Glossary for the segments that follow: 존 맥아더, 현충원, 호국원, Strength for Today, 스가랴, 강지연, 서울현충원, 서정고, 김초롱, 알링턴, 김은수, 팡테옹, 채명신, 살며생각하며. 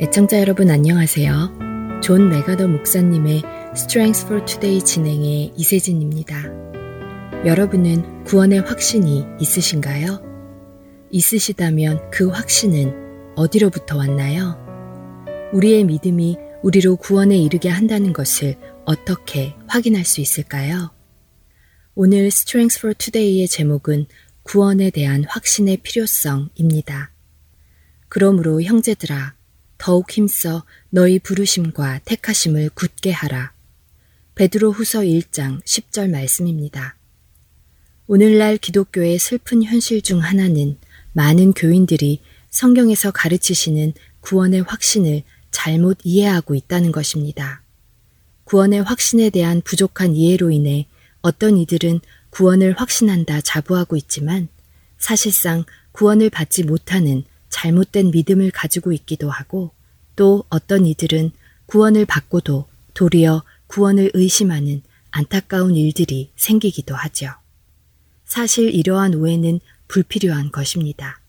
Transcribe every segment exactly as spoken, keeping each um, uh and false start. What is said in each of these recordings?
애청자 여러분 안녕하세요. 존 맥아더 목사님의 Strength for Today 진행의 이세진입니다. 여러분은 구원의 확신이 있으신가요? 있으시다면 그 확신은 어디로부터 왔나요? 우리의 믿음이 우리로 구원에 이르게 한다는 것을 어떻게 확인할 수 있을까요? 오늘 Strength for Today의 제목은 구원에 대한 확신의 필요성입니다. 그러므로 형제들아, 더욱 힘써 너희 부르심과 택하심을 굳게 하라. 베드로 후서 일 장 십 절 말씀입니다. 오늘날 기독교의 슬픈 현실 중 하나는 많은 교인들이 성경에서 가르치시는 구원의 확신을 잘못 이해하고 있다는 것입니다. 구원의 확신에 대한 부족한 이해로 인해 어떤 이들은 구원을 확신한다 자부하고 있지만 사실상 구원을 받지 못하는 잘못된 믿음을 가지고 있기도 하고 또 어떤 이들은 구원을 받고도 도리어 구원을 의심하는 안타까운 일들이 생기기도 하죠. 사실 이러한 오해는 불필요한 것입니다.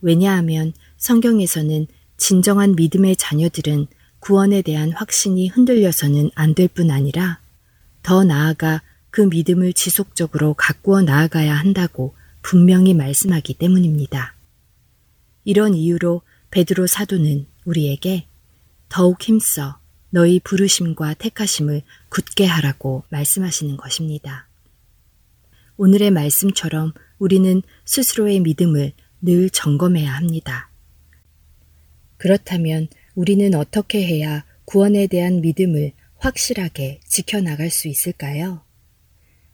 왜냐하면 성경에서는 진정한 믿음의 자녀들은 구원에 대한 확신이 흔들려서는 안 될 뿐 아니라 더 나아가 그 믿음을 지속적으로 가꾸어 나아가야 한다고 분명히 말씀하기 때문입니다. 이런 이유로 베드로 사도는 우리에게 더욱 힘써 너희 부르심과 택하심을 굳게 하라고 말씀하시는 것입니다. 오늘의 말씀처럼 우리는 스스로의 믿음을 늘 점검해야 합니다. 그렇다면 우리는 어떻게 해야 구원에 대한 믿음을 확실하게 지켜나갈 수 있을까요?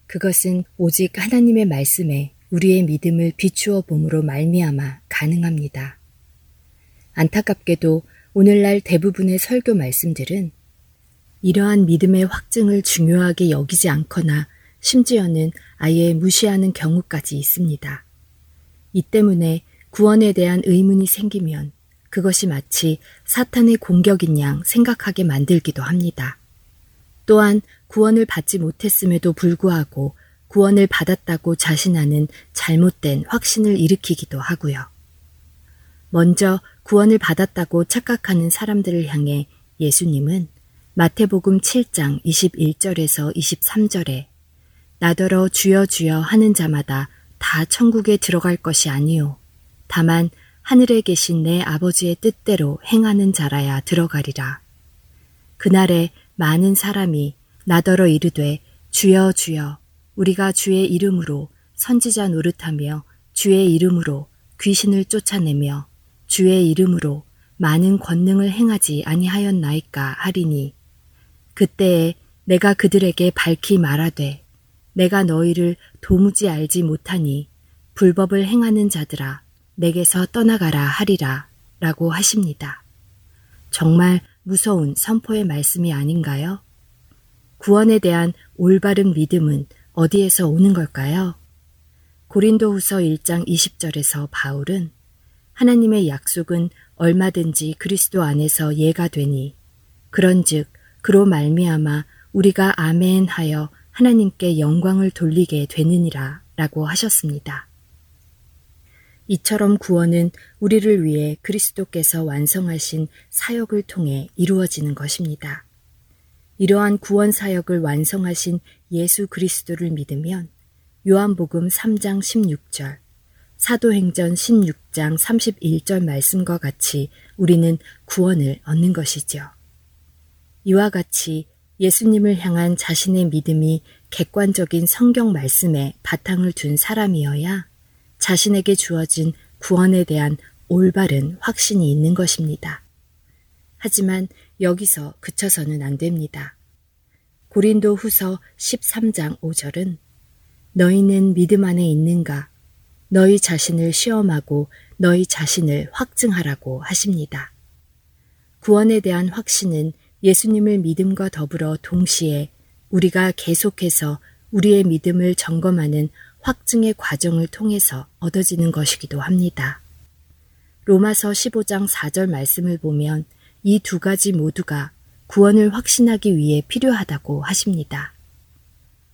그것은 오직 하나님의 말씀에 우리의 믿음을 비추어 봄으로 말미암아 가능합니다. 안타깝게도 오늘날 대부분의 설교 말씀들은 이러한 믿음의 확증을 중요하게 여기지 않거나 심지어는 아예 무시하는 경우까지 있습니다. 이 때문에 구원에 대한 의문이 생기면 그것이 마치 사탄의 공격인 양 생각하게 만들기도 합니다. 또한 구원을 받지 못했음에도 불구하고 구원을 받았다고 자신하는 잘못된 확신을 일으키기도 하고요. 먼저 구원을 받았다고 착각하는 사람들을 향해 예수님은 마태복음 칠 장 이십일 절에서 이십삼 절에 나더러 주여 주여 하는 자마다 다 천국에 들어갈 것이 아니요 다만 하늘에 계신 내 아버지의 뜻대로 행하는 자라야 들어가리라. 그날에 많은 사람이 나더러 이르되 주여 주여 우리가 주의 이름으로 선지자 노릇하며 주의 이름으로 귀신을 쫓아내며 주의 이름으로 많은 권능을 행하지 아니하였나이까 하리니 그때에 내가 그들에게 밝히 말하되 내가 너희를 도무지 알지 못하니 불법을 행하는 자들아 내게서 떠나가라 하리라 라고 하십니다. 정말 무서운 선포의 말씀이 아닌가요? 구원에 대한 올바른 믿음은 어디에서 오는 걸까요? 고린도후서 일 장 이십 절에서 바울은 하나님의 약속은 얼마든지 그리스도 안에서 예가 되니 그런즉 그로 말미암아 우리가 아멘하여 하나님께 영광을 돌리게 되느니라 라고 하셨습니다. 이처럼 구원은 우리를 위해 그리스도께서 완성하신 사역을 통해 이루어지는 것입니다. 이러한 구원 사역을 완성하신 예수 그리스도를 믿으면 요한복음 삼 장 십육 절, 사도행전 십육 장 삼십일 절 말씀과 같이 우리는 구원을 얻는 것이죠. 이와 같이 예수님을 향한 자신의 믿음이 객관적인 성경 말씀에 바탕을 둔 사람이어야 자신에게 주어진 구원에 대한 올바른 확신이 있는 것입니다. 하지만 여기서 그쳐서는 안 됩니다. 고린도 후서 십삼 장 오 절은 너희는 믿음 안에 있는가? 너희 자신을 시험하고 너희 자신을 확증하라고 하십니다. 구원에 대한 확신은 예수님을 믿음과 더불어 동시에 우리가 계속해서 우리의 믿음을 점검하는 확증의 과정을 통해서 얻어지는 것이기도 합니다. 로마서 십오 장 사 절 말씀을 보면 이 두 가지 모두가 구원을 확신하기 위해 필요하다고 하십니다.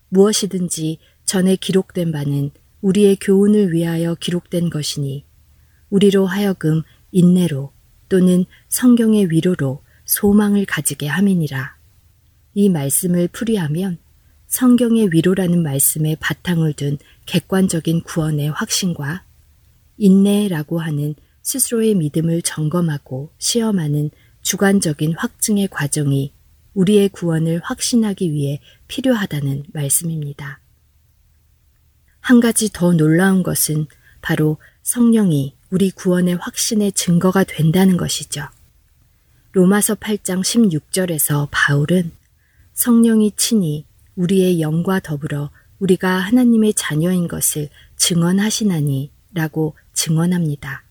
무엇이든지 전에 기록된 바는 우리의 교훈을 위하여 기록된 것이니 우리로 하여금 인내로 또는 성경의 위로로 소망을 가지게 함이니라. 이 말씀을 풀이하면 성경의 위로라는 말씀에 바탕을 둔 객관적인 구원의 확신과 인내라고 하는 스스로의 믿음을 점검하고 시험하는 주관적인 확증의 과정이 우리의 구원을 확신하기 위해 필요하다는 말씀입니다. 한 가지 더 놀라운 것은 바로 성령이 우리 구원의 확신의 증거가 된다는 것이죠. 로마서 팔 장 십육 절에서 바울은 성령이 친히 우리의 영과 더불어 우리가 하나님의 자녀인 것을 증언하시나니 라고 증언합니다.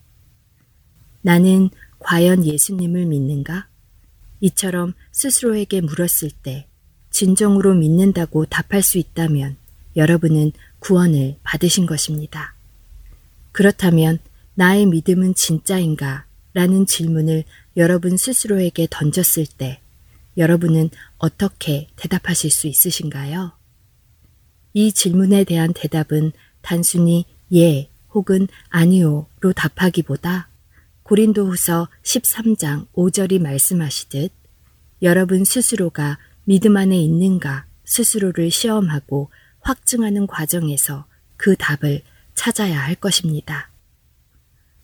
나는 과연 예수님을 믿는가? 이처럼 스스로에게 물었을 때 진정으로 믿는다고 답할 수 있다면 여러분은 구원을 받으신 것입니다. 그렇다면 나의 믿음은 진짜인가? 라는 질문을 여러분 스스로에게 던졌을 때 여러분은 어떻게 대답하실 수 있으신가요? 이 질문에 대한 대답은 단순히 예 혹은 아니오로 답하기보다 고린도 후서 십삼 장 오 절이 말씀하시듯 여러분 스스로가 믿음 안에 있는가 스스로를 시험하고 확증하는 과정에서 그 답을 찾아야 할 것입니다.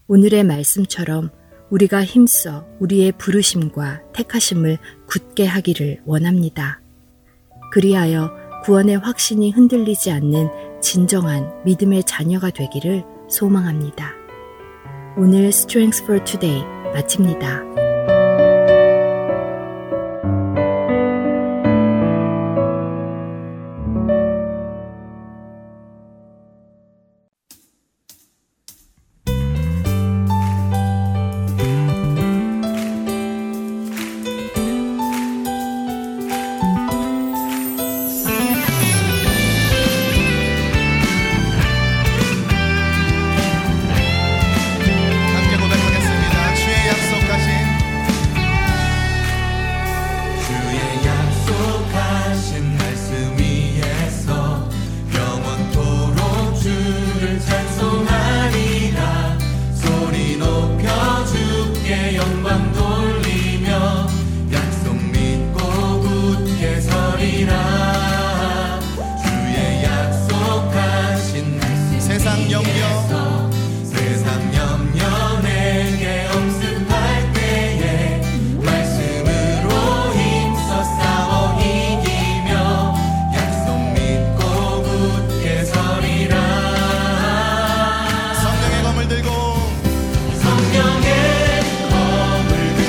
오늘의 말씀처럼 우리가 힘써 우리의 부르심과 택하심을 굳게 하기를 원합니다. 그리하여 구원의 확신이 흔들리지 않는 진정한 믿음의 자녀가 되기를 소망합니다. 오늘 Strength for Today 마칩니다. 성령의 검을 들고 성령의 검을 들고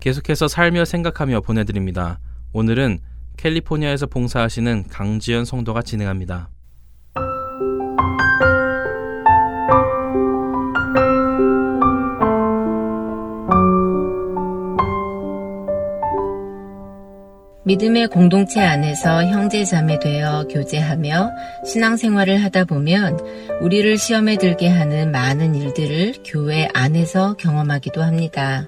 계속해서 살며 생각하며 보내드립니다. 오늘은 캘리포니아에서 봉사하시는 강지연 성도가 진행합니다. 믿음의 공동체 안에서 형제자매 되어 교제하며 신앙생활을 하다 보면 우리를 시험에 들게 하는 많은 일들을 교회 안에서 경험하기도 합니다.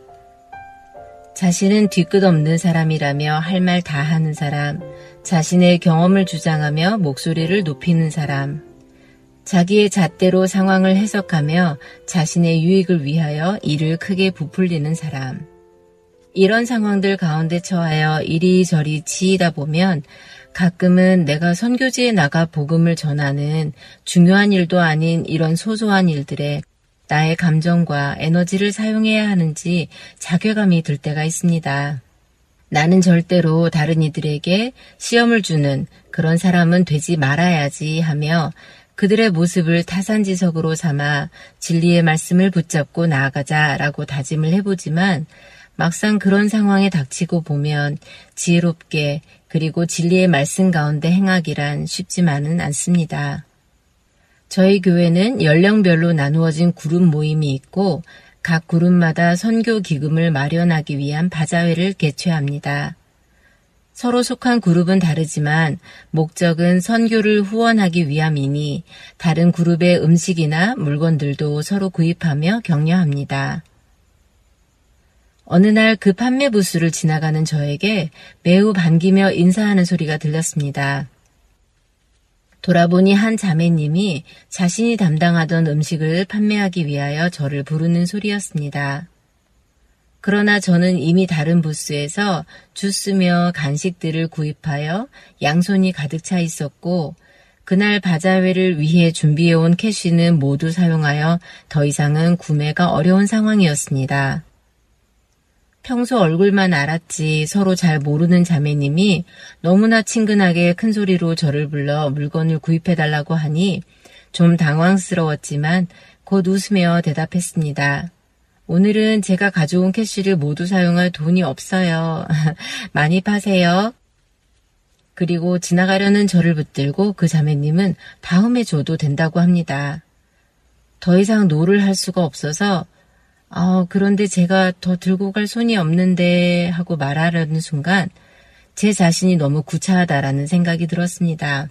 자신은 뒤끝없는 사람이라며 할 말 다 하는 사람, 자신의 경험을 주장하며 목소리를 높이는 사람, 자기의 잣대로 상황을 해석하며 자신의 유익을 위하여 일을 크게 부풀리는 사람, 이런 상황들 가운데 처하여 이리저리 치이다 보면 가끔은 내가 선교지에 나가 복음을 전하는 중요한 일도 아닌 이런 소소한 일들에 나의 감정과 에너지를 사용해야 하는지 자괴감이 들 때가 있습니다. 나는 절대로 다른 이들에게 시험을 주는 그런 사람은 되지 말아야지 하며 그들의 모습을 타산지석으로 삼아 진리의 말씀을 붙잡고 나아가자라고 다짐을 해보지만 막상 그런 상황에 닥치고 보면 지혜롭게 그리고 진리의 말씀 가운데 행하기란 쉽지만은 않습니다. 저희 교회는 연령별로 나누어진 그룹 모임이 있고 각 그룹마다 선교 기금을 마련하기 위한 바자회를 개최합니다. 서로 속한 그룹은 다르지만 목적은 선교를 후원하기 위함이니 다른 그룹의 음식이나 물건들도 서로 구입하며 격려합니다. 어느 날 그 판매 부스를 지나가는 저에게 매우 반기며 인사하는 소리가 들렸습니다. 돌아보니 한 자매님이 자신이 담당하던 음식을 판매하기 위하여 저를 부르는 소리였습니다. 그러나 저는 이미 다른 부스에서 주스며 간식들을 구입하여 양손이 가득 차 있었고 그날 바자회를 위해 준비해온 캐시는 모두 사용하여 더 이상은 구매가 어려운 상황이었습니다. 평소 얼굴만 알았지 서로 잘 모르는 자매님이 너무나 친근하게 큰 소리로 저를 불러 물건을 구입해달라고 하니 좀 당황스러웠지만 곧 웃으며 대답했습니다. 오늘은 제가 가져온 캐시를 모두 사용할 돈이 없어요. 많이 파세요. 그리고 지나가려는 저를 붙들고 그 자매님은 다음에 줘도 된다고 합니다. 더 이상 노를 할 수가 없어서 어, 그런데 제가 더 들고 갈 손이 없는데 하고 말하려는 순간 제 자신이 너무 구차하다라는 생각이 들었습니다.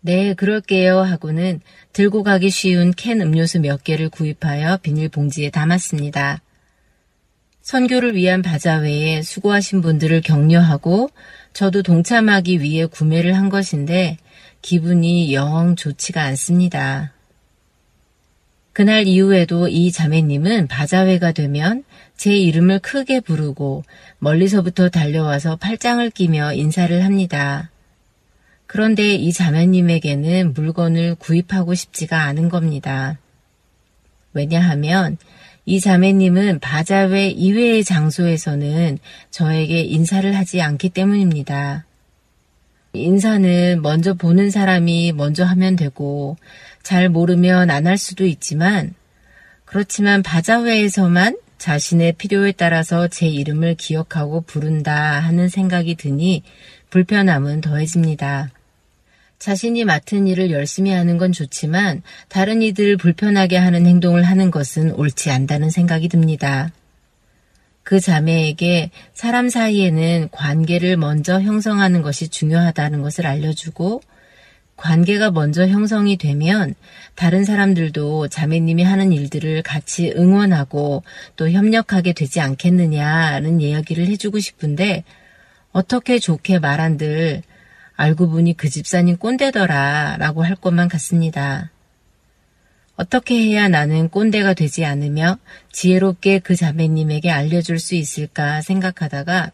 네, 그럴게요 하고는 들고 가기 쉬운 캔 음료수 몇 개를 구입하여 비닐봉지에 담았습니다. 선교를 위한 바자회에 수고하신 분들을 격려하고 저도 동참하기 위해 구매를 한 것인데 기분이 영 좋지가 않습니다. 그날 이후에도 이 자매님은 바자회가 되면 제 이름을 크게 부르고 멀리서부터 달려와서 팔짱을 끼며 인사를 합니다. 그런데 이 자매님에게는 물건을 구입하고 싶지가 않은 겁니다. 왜냐하면 이 자매님은 바자회 이외의 장소에서는 저에게 인사를 하지 않기 때문입니다. 인사는 먼저 보는 사람이 먼저 하면 되고 잘 모르면 안 할 수도 있지만 그렇지만 바자회에서만 자신의 필요에 따라서 제 이름을 기억하고 부른다 하는 생각이 드니 불편함은 더해집니다. 자신이 맡은 일을 열심히 하는 건 좋지만 다른 이들을 불편하게 하는 행동을 하는 것은 옳지 않다는 생각이 듭니다. 그 자매에게 사람 사이에는 관계를 먼저 형성하는 것이 중요하다는 것을 알려주고 관계가 먼저 형성이 되면 다른 사람들도 자매님이 하는 일들을 같이 응원하고 또 협력하게 되지 않겠느냐는 이야기를 해주고 싶은데 어떻게 좋게 말한들 알고 보니 그 집사님 꼰대더라 라고 할 것만 같습니다. 어떻게 해야 나는 꼰대가 되지 않으며 지혜롭게 그 자매님에게 알려줄 수 있을까 생각하다가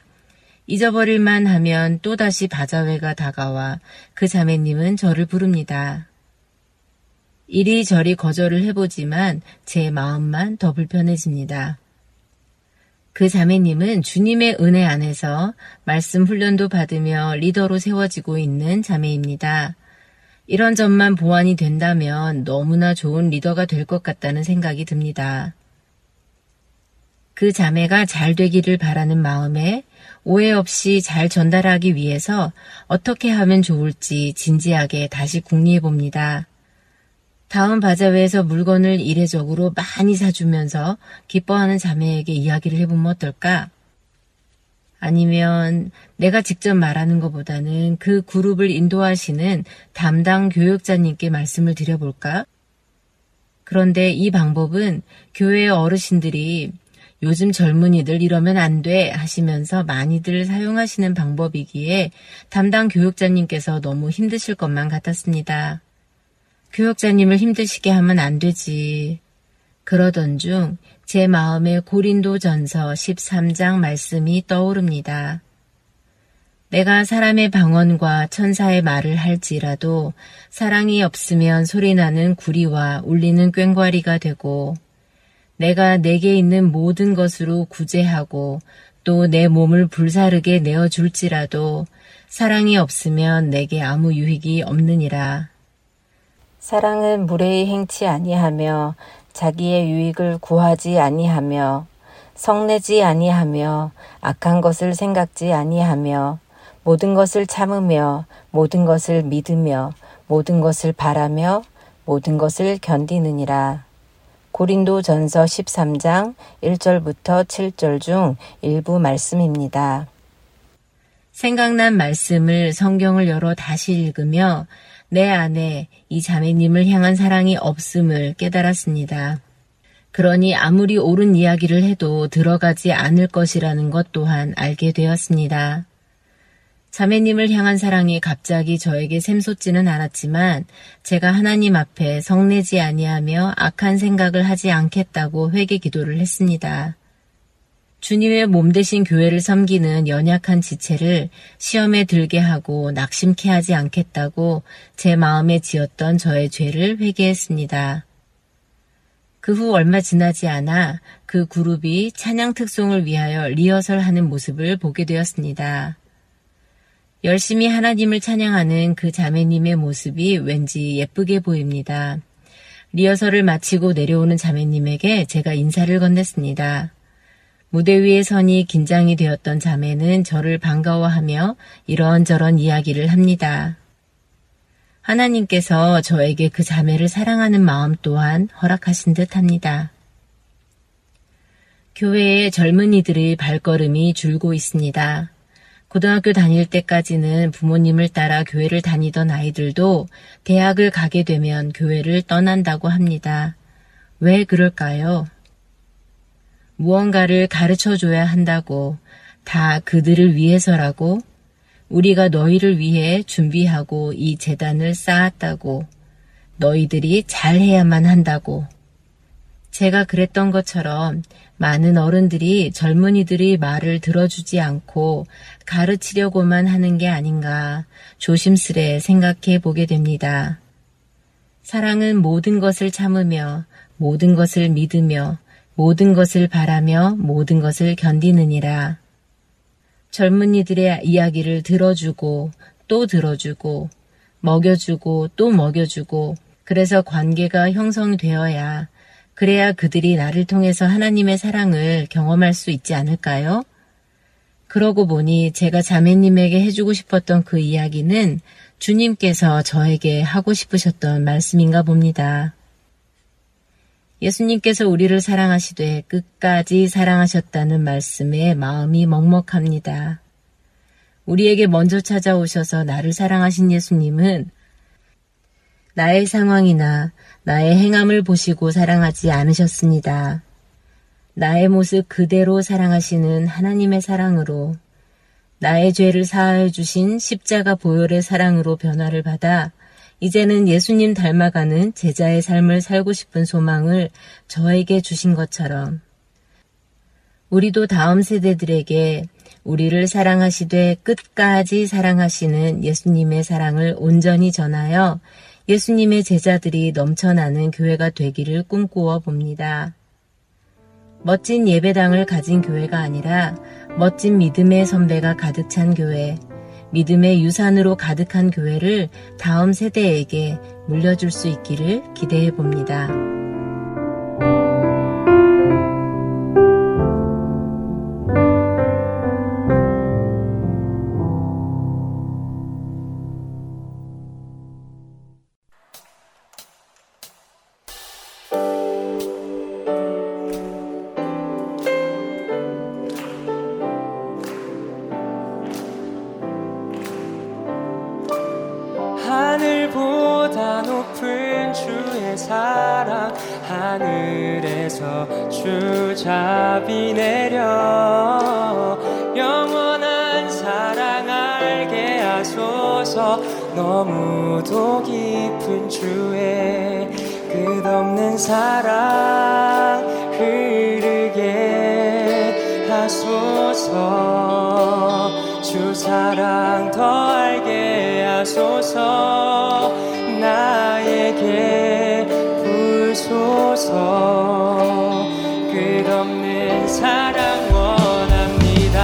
잊어버릴만 하면 또다시 바자회가 다가와 그 자매님은 저를 부릅니다. 이리저리 거절을 해보지만 제 마음만 더 불편해집니다. 그 자매님은 주님의 은혜 안에서 말씀 훈련도 받으며 리더로 세워지고 있는 자매입니다. 이런 점만 보완이 된다면 너무나 좋은 리더가 될 것 같다는 생각이 듭니다. 그 자매가 잘 되기를 바라는 마음에 오해 없이 잘 전달하기 위해서 어떻게 하면 좋을지 진지하게 다시 궁리해 봅니다. 다음 바자회에서 물건을 이례적으로 많이 사주면서 기뻐하는 자매에게 이야기를 해보면 어떨까? 아니면 내가 직접 말하는 것보다는 그 그룹을 인도하시는 담당 교육자님께 말씀을 드려볼까? 그런데 이 방법은 교회의 어르신들이 요즘 젊은이들 이러면 안 돼 하시면서 많이들 사용하시는 방법이기에 담당 교육자님께서 너무 힘드실 것만 같았습니다. 교육자님을 힘드시게 하면 안 되지. 그러던 중 제 마음에 고린도전서 십삼 장 말씀이 떠오릅니다. 내가 사람의 방언과 천사의 말을 할지라도 사랑이 없으면 소리나는 구리와 울리는 꽹과리가 되고 내가 내게 있는 모든 것으로 구제하고 또 내 몸을 불사르게 내어줄지라도 사랑이 없으면 내게 아무 유익이 없느니라. 사랑은 무례히 행치 아니하며 자기의 유익을 구하지 아니하며 성내지 아니하며 악한 것을 생각지 아니하며 모든 것을 참으며 모든 것을 믿으며 모든 것을 바라며 모든 것을 견디느니라. 고린도전서 십삼 장 일 절부터 칠 절 중 일부 말씀입니다. 생각난 말씀을 성경을 열어 다시 읽으며 내 안에 이 자매님을 향한 사랑이 없음을 깨달았습니다. 그러니 아무리 옳은 이야기를 해도 들어가지 않을 것이라는 것 또한 알게 되었습니다. 자매님을 향한 사랑이 갑자기 저에게 샘솟지는 않았지만 제가 하나님 앞에 성내지 아니하며 악한 생각을 하지 않겠다고 회개 기도를 했습니다. 주님의 몸 대신 교회를 섬기는 연약한 지체를 시험에 들게 하고 낙심케 하지 않겠다고 제 마음에 지었던 저의 죄를 회개했습니다. 그 후 얼마 지나지 않아 그 그룹이 찬양 특송을 위하여 리허설하는 모습을 보게 되었습니다. 열심히 하나님을 찬양하는 그 자매님의 모습이 왠지 예쁘게 보입니다. 리허설을 마치고 내려오는 자매님에게 제가 인사를 건넸습니다. 무대 위에 선이 긴장이 되었던 자매는 저를 반가워하며 이런저런 이야기를 합니다. 하나님께서 저에게 그 자매를 사랑하는 마음 또한 허락하신 듯 합니다. 교회의 젊은이들의 발걸음이 줄고 있습니다. 고등학교 다닐 때까지는 부모님을 따라 교회를 다니던 아이들도 대학을 가게 되면 교회를 떠난다고 합니다. 왜 그럴까요? 무언가를 가르쳐줘야 한다고, 다 그들을 위해서라고, 우리가 너희를 위해 준비하고 이 재단을 쌓았다고, 너희들이 잘해야만 한다고. 제가 그랬던 것처럼 많은 어른들이 젊은이들의 말을 들어주지 않고 가르치려고만 하는 게 아닌가 조심스레 생각해 보게 됩니다. 사랑은 모든 것을 참으며, 모든 것을 믿으며, 모든 것을 바라며 모든 것을 견디느니라. 젊은이들의 이야기를 들어주고 또 들어주고 먹여주고 또 먹여주고 그래서 관계가 형성되어야 그래야 그들이 나를 통해서 하나님의 사랑을 경험할 수 있지 않을까요? 그러고 보니 제가 자매님에게 해주고 싶었던 그 이야기는 주님께서 저에게 하고 싶으셨던 말씀인가 봅니다. 예수님께서 우리를 사랑하시되 끝까지 사랑하셨다는 말씀에 마음이 먹먹합니다. 우리에게 먼저 찾아오셔서 나를 사랑하신 예수님은 나의 상황이나 나의 행함을 보시고 사랑하지 않으셨습니다. 나의 모습 그대로 사랑하시는 하나님의 사랑으로 나의 죄를 사하여 주신 십자가 보혈의 사랑으로 변화를 받아 이제는 예수님 닮아가는 제자의 삶을 살고 싶은 소망을 저에게 주신 것처럼 우리도 다음 세대들에게 우리를 사랑하시되 끝까지 사랑하시는 예수님의 사랑을 온전히 전하여 예수님의 제자들이 넘쳐나는 교회가 되기를 꿈꾸어 봅니다. 멋진 예배당을 가진 교회가 아니라 멋진 믿음의 선배가 가득 찬 교회, 믿음의 유산으로 가득한 교회를 다음 세대에게 물려줄 수 있기를 기대해 봅니다. 하늘보다 높은 주의 사랑 하늘에서 주 자비 내려 영원한 사랑 알게 하소서 너무도 깊은 주의 끝없는 사랑 흐르게 하소서 주 사랑 더 알게 하소서 나에게 부소서 끝없는 사랑 원합니다.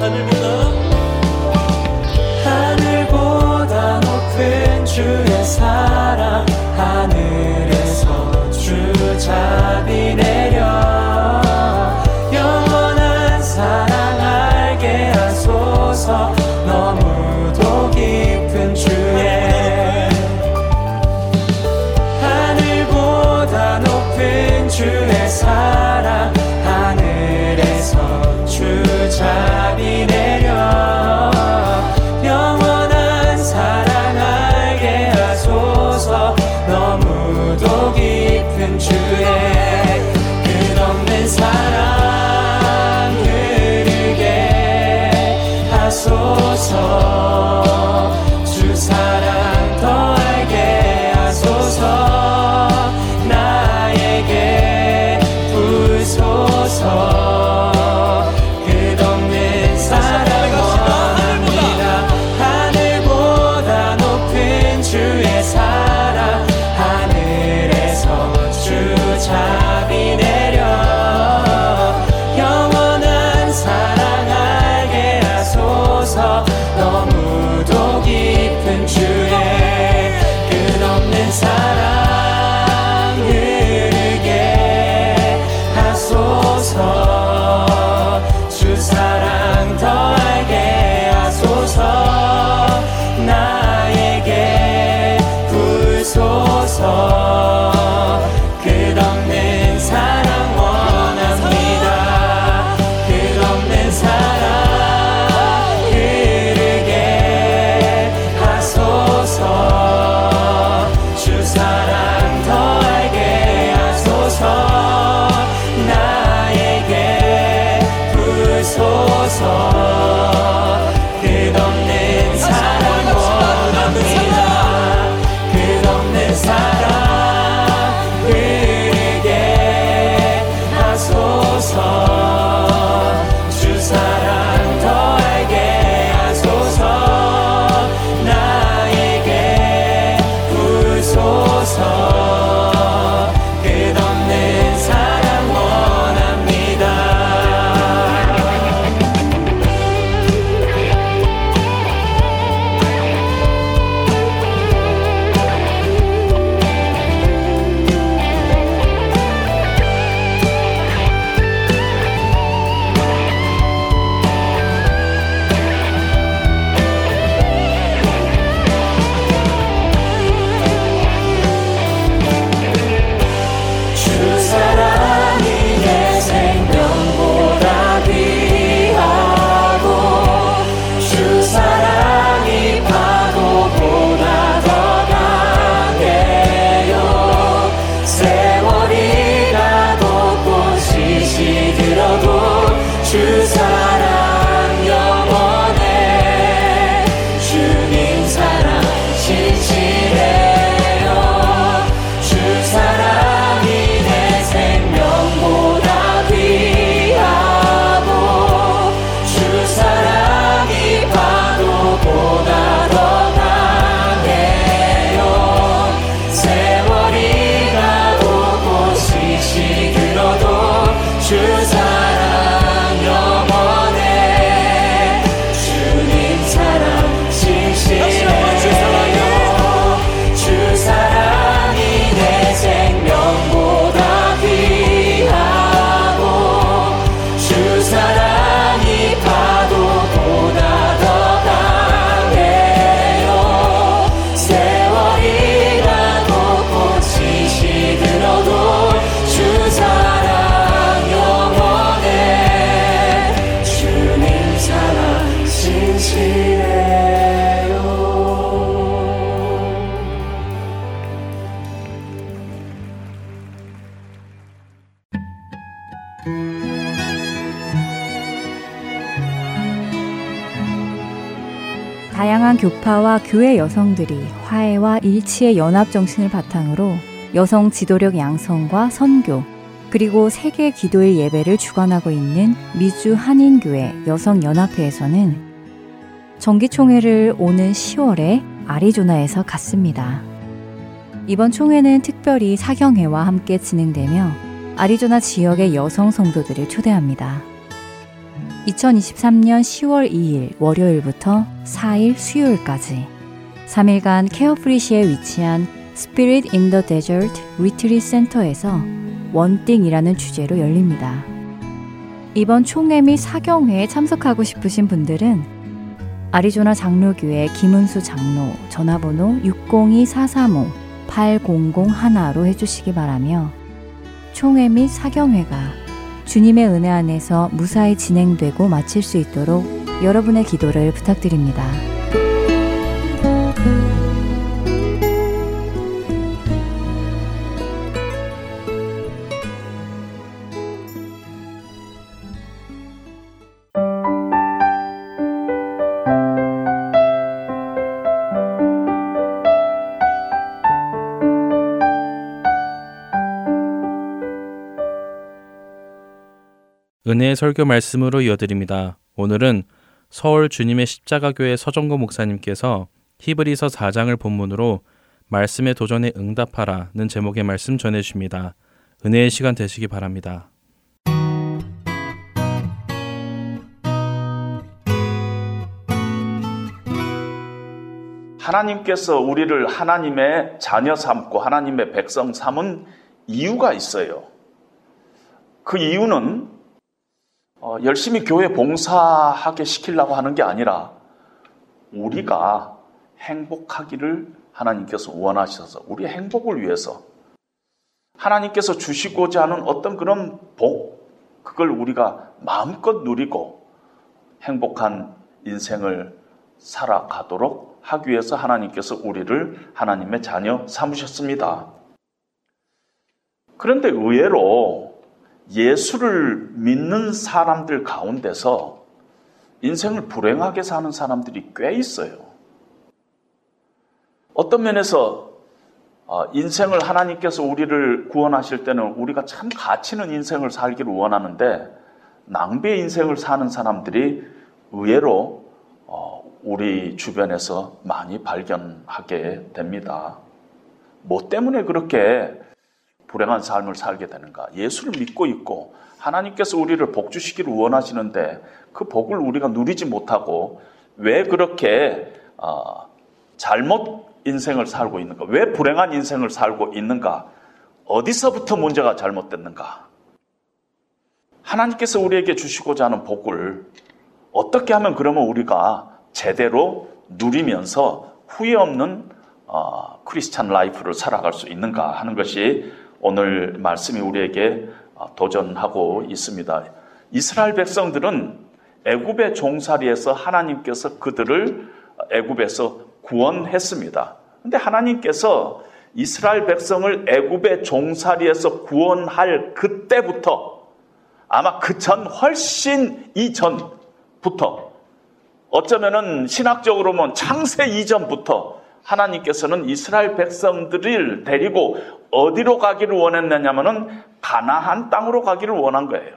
하늘보다 하늘보다 높은 주의 사랑 하늘에서 주 자비 내려 너무도 깊은 주의 하늘보다 높은 주의 사랑 하늘에서 주 자비 내려 영원한 사랑 알게 하소서 너무도 깊은 주의 끝없는 사랑 하소서 주 사랑 더 알게 하소서 나에게 부소서 끝없는 사랑 원합니다. 하늘보다 높은 주의 사랑 하늘에서 주 자비 내려 너무도 깊은 주의 끝없는 사랑 흐르게 하소서 주 사랑 더 알게 하소서 나에게 부소서 끝없는 사랑 원합니다. 끝없는 사랑 주 사랑 더 알게 하소서 나에게 부소서 끝없는 사랑 원합니다. 끝없는 사랑 흐르게 하소서 주 사랑 더 알게 하소서 끝없는 사랑 원합니다. 주 사랑 영원해 다양한 교파와 교회 여성들이 화해와 일치의 연합정신을 바탕으로 여성 지도력 양성과 선교, 그리고 세계 기도의 예배를 주관하고 있는 미주 한인교회 여성연합회에서는 정기총회를 오는 시월에 아리조나에서 갖습니다. 이번 총회는 특별히 사경회와 함께 진행되며 아리조나 지역의 여성 성도들을 초대합니다. 이천이십삼 년 시월 이일 월요일부터 사일 수요일까지 삼 일간 케어프리시에 위치한 Spirit in the Desert 리트릿 센터에서 원띵이라는 주제로 열립니다. 이번 총회 및 사경회에 참석하고 싶으신 분들은 아리조나 장로교회 김은수 장로 전화번호 육공이 사삼오 팔공공일로 해주시기 바라며, 총회 및 사경회가 주님의 은혜 안에서 무사히 진행되고 마칠 수 있도록 여러분의 기도를 부탁드립니다. 은혜의 설교 말씀으로 이어드립니다. 오늘은 서울 주님의 십자가교회 서정고 목사님께서 히브리서 사 장을 본문으로 말씀의 도전에 응답하라는 제목의 말씀 전해주십니다. 은혜의 시간 되시기 바랍니다. 하나님께서 우리를 하나님의 자녀 삼고 하나님의 백성 삼은 이유가 있어요. 그 이유는 어, 열심히 교회 봉사하게 시키려고 하는 게 아니라 우리가 행복하기를 하나님께서 원하셔서 우리 행복을 위해서 하나님께서 주시고자 하는 어떤 그런 복, 그걸 우리가 마음껏 누리고 행복한 인생을 살아가도록 하기 위해서 하나님께서 우리를 하나님의 자녀 삼으셨습니다. 그런데 의외로 예수를 믿는 사람들 가운데서 인생을 불행하게 사는 사람들이 꽤 있어요. 어떤 면에서 인생을 하나님께서 우리를 구원하실 때는 우리가 참 가치 있는 인생을 살기를 원하는데 낭비의 인생을 사는 사람들이 의외로 우리 주변에서 많이 발견하게 됩니다. 뭐 때문에 그렇게 불행한 삶을 살게 되는가? 예수를 믿고 있고 하나님께서 우리를 복 주시기를 원하시는데 그 복을 우리가 누리지 못하고 왜 그렇게 어, 잘못 인생을 살고 있는가? 왜 불행한 인생을 살고 있는가? 어디서부터 문제가 잘못됐는가? 하나님께서 우리에게 주시고자 하는 복을 어떻게 하면 그러면 우리가 제대로 누리면서 후회 없는 어, 크리스찬 라이프를 살아갈 수 있는가 하는 것이 오늘 말씀이 우리에게 도전하고 있습니다. 이스라엘 백성들은 애굽의 종살이에서 하나님께서 그들을 애굽에서 구원했습니다. 그런데 하나님께서 이스라엘 백성을 애굽의 종살이에서 구원할 그때부터, 아마 그 전 훨씬 이전부터, 어쩌면은 신학적으로 보면 창세 이전부터 하나님께서는 이스라엘 백성들을 데리고 어디로 가기를 원했느냐면은 가나안 땅으로 가기를 원한 거예요.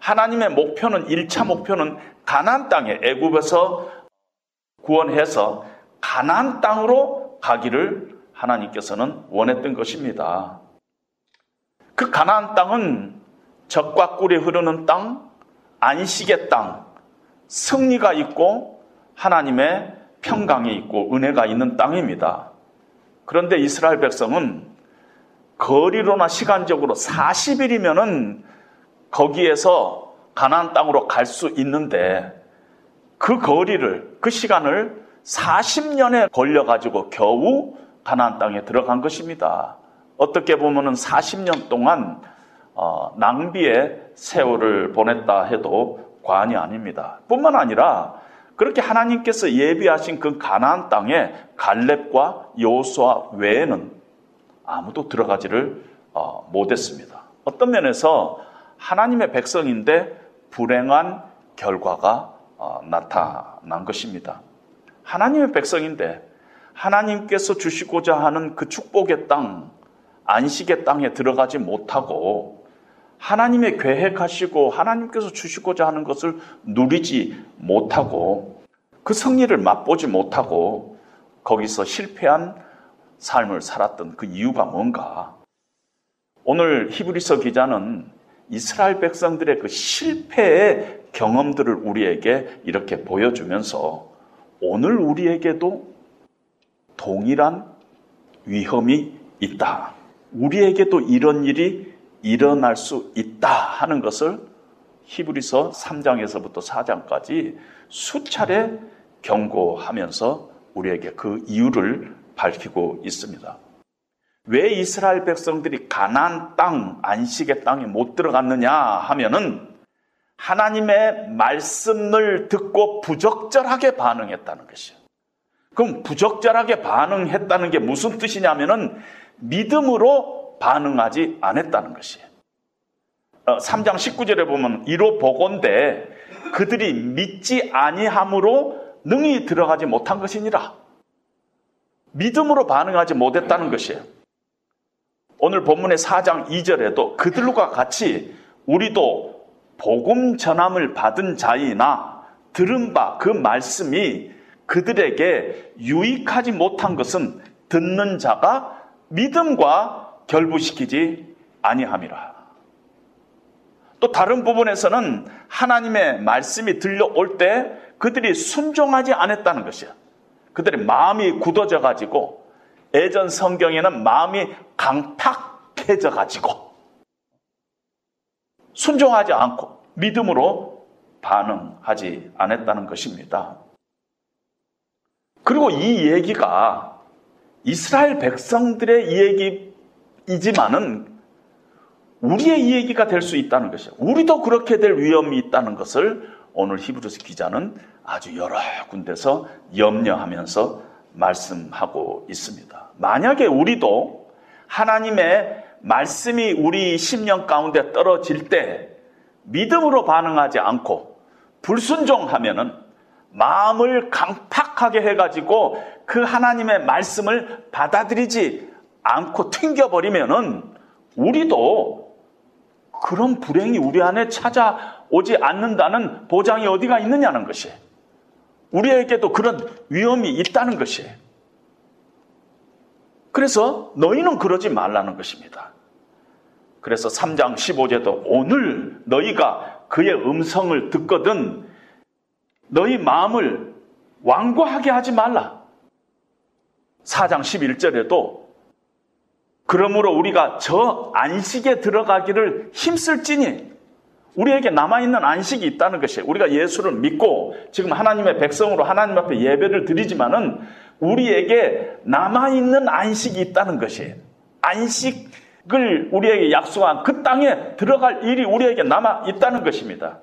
하나님의 목표는, 일 차 목표는 가나안 땅에, 애굽에서 구원해서 가나안 땅으로 가기를 하나님께서는 원했던 것입니다. 그 가나안 땅은 적과 꿀이 흐르는 땅, 안식의 땅, 승리가 있고 하나님의 평강이 있고 은혜가 있는 땅입니다. 그런데 이스라엘 백성은 거리로나 시간적으로 사십 일이면은 거기에서 가나안 땅으로 갈 수 있는데 그 거리를, 그 시간을 사십 년에 걸려가지고 겨우 가나안 땅에 들어간 것입니다. 어떻게 보면은 사십 년 동안 어, 낭비의 세월을 보냈다 해도 과언이 아닙니다. 뿐만 아니라 그렇게 하나님께서 예비하신 그 가나안 땅에 갈렙과 여호수아 외에는 아무도 들어가지를 못했습니다. 어떤 면에서 하나님의 백성인데 불행한 결과가 나타난 것입니다. 하나님의 백성인데 하나님께서 주시고자 하는 그 축복의 땅, 안식의 땅에 들어가지 못하고 하나님의 계획하시고 하나님께서 주시고자 하는 것을 누리지 못하고 그 승리를 맛보지 못하고 거기서 실패한 삶을 살았던 그 이유가 뭔가? 오늘 히브리서 기자는 이스라엘 백성들의 그 실패의 경험들을 우리에게 이렇게 보여주면서 오늘 우리에게도 동일한 위험이 있다. 우리에게도 이런 일이 일어날 수 있다 하는 것을 히브리서 삼 장에서부터 사 장까지 수차례 경고하면서 우리에게 그 이유를 밝히고 있습니다. 왜 이스라엘 백성들이 가나안 땅, 안식의 땅에 못 들어갔느냐 하면은 하나님의 말씀을 듣고 부적절하게 반응했다는 것이에요. 그럼 부적절하게 반응했다는 게 무슨 뜻이냐면은 믿음으로 반응하지 않았다는 것이에요. 삼 장 십구 절에 보면 이로 보건대 그들이 믿지 아니함으로 능히 들어가지 못한 것이니라. 믿음으로 반응하지 못했다는 것이에요. 오늘 본문의 사 장 이 절에도 그들과 같이 우리도 복음 전함을 받은 자이나 들은 바 그 말씀이 그들에게 유익하지 못한 것은 듣는 자가 믿음과 결부시키지 아니함이라. 또 다른 부분에서는 하나님의 말씀이 들려올 때 그들이 순종하지 않았다는 것이야. 그들의 마음이 굳어져 가지고 예전 성경에는 마음이 강팍해져 가지고 순종하지 않고 믿음으로 반응하지 않았다는 것입니다. 그리고 이 얘기가 이스라엘 백성들의 이야기이지만은 우리의 이야기가 될 수 있다는 것이에요. 우리도 그렇게 될 위험이 있다는 것을 오늘 히브리서 기자는 아주 여러 군데서 염려하면서 말씀하고 있습니다. 만약에 우리도 하나님의 말씀이 우리 심령 가운데 떨어질 때 믿음으로 반응하지 않고 불순종하면은 마음을 강팍하게 해가지고 그 하나님의 말씀을 받아들이지 않고 튕겨버리면은 우리도 그런 불행이 우리 안에 찾아오지 않는다는 보장이 어디가 있느냐는 것이, 우리에게도 그런 위험이 있다는 것이. 그래서 너희는 그러지 말라는 것입니다. 그래서 삼 장 십오 절도 오늘 너희가 그의 음성을 듣거든 너희 마음을 완고하게 하지 말라. 사 장 십일 절에도 그러므로 우리가 저 안식에 들어가기를 힘쓸지니, 우리에게 남아있는 안식이 있다는 것이에요. 우리가 예수를 믿고 지금 하나님의 백성으로 하나님 앞에 예배를 드리지만은 우리에게 남아있는 안식이 있다는 것이에요. 안식을 우리에게 약속한 그 땅에 들어갈 일이 우리에게 남아있다는 것입니다.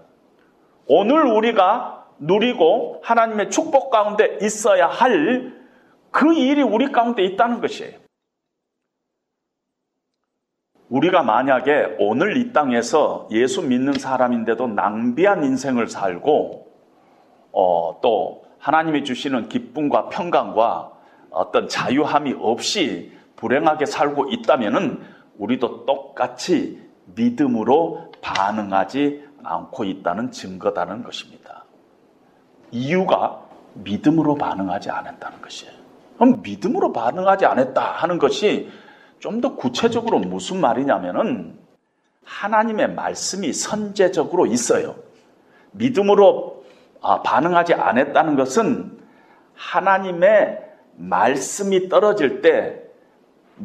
오늘 우리가 누리고 하나님의 축복 가운데 있어야 할 그 일이 우리 가운데 있다는 것이에요. 우리가 만약에 오늘 이 땅에서 예수 믿는 사람인데도 낭비한 인생을 살고 어, 또 하나님이 주시는 기쁨과 평강과 어떤 자유함이 없이 불행하게 살고 있다면은 우리도 똑같이 믿음으로 반응하지 않고 있다는 증거다는 것입니다. 이유가 믿음으로 반응하지 않았다는 것이에요. 그럼 믿음으로 반응하지 않았다 하는 것이 좀 더 구체적으로 무슨 말이냐면은 하나님의 말씀이 선제적으로 있어요. 믿음으로 반응하지 않았다는 것은 하나님의 말씀이 떨어질 때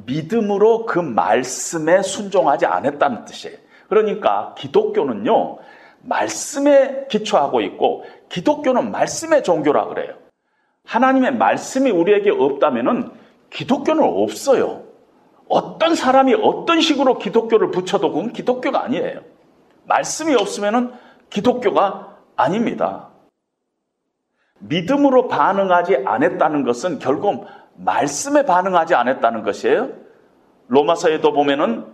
믿음으로 그 말씀에 순종하지 않았다는 뜻이에요. 그러니까 기독교는요, 말씀에 기초하고 있고 기독교는 말씀의 종교라 그래요. 하나님의 말씀이 우리에게 없다면은 기독교는 없어요. 어떤 사람이 어떤 식으로 기독교를 붙여도 그건 기독교가 아니에요. 말씀이 없으면은 기독교가 아닙니다. 믿음으로 반응하지 않았다는 것은 결국 말씀에 반응하지 않았다는 것이에요. 로마서에도 보면은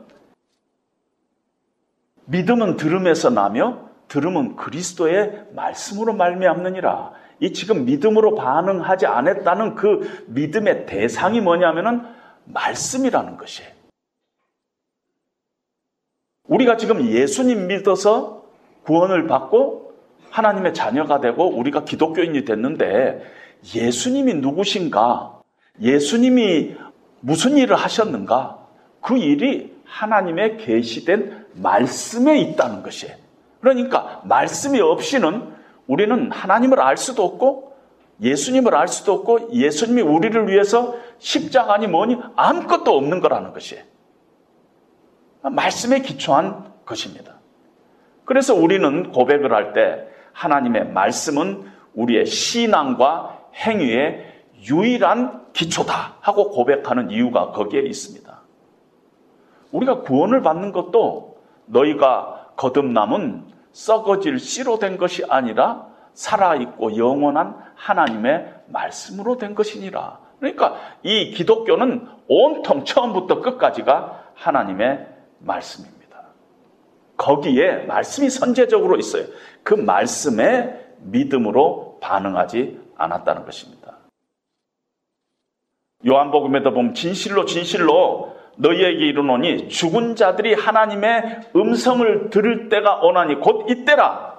믿음은 들음에서 나며 들음은 그리스도의 말씀으로 말미암느니라. 이 지금 믿음으로 반응하지 않았다는 그 믿음의 대상이 뭐냐면은 말씀이라는 것이에요. 우리가 지금 예수님 믿어서 구원을 받고 하나님의 자녀가 되고 우리가 기독교인이 됐는데 예수님이 누구신가? 예수님이 무슨 일을 하셨는가? 그 일이 하나님의 계시된 말씀에 있다는 것이에요. 그러니까 말씀이 없이는 우리는 하나님을 알 수도 없고 예수님을 알 수도 없고 예수님이 우리를 위해서 십자가니 뭐니 아무것도 없는 거라는 것이에요. 말씀에 기초한 것입니다. 그래서 우리는 고백을 할 때 하나님의 말씀은 우리의 신앙과 행위의 유일한 기초다 하고 고백하는 이유가 거기에 있습니다. 우리가 구원을 받는 것도 너희가 거듭남은 썩어질 씨로 된 것이 아니라 살아있고 영원한 하나님의 말씀으로 된 것이니라. 그러니까 이 기독교는 온통 처음부터 끝까지가 하나님의 말씀입니다. 거기에 말씀이 선제적으로 있어요. 그 말씀에 믿음으로 반응하지 않았다는 것입니다. 요한복음에도 보면 진실로 진실로 너희에게 이르노니 죽은 자들이 하나님의 음성을 들을 때가 오나니 곧 이때라.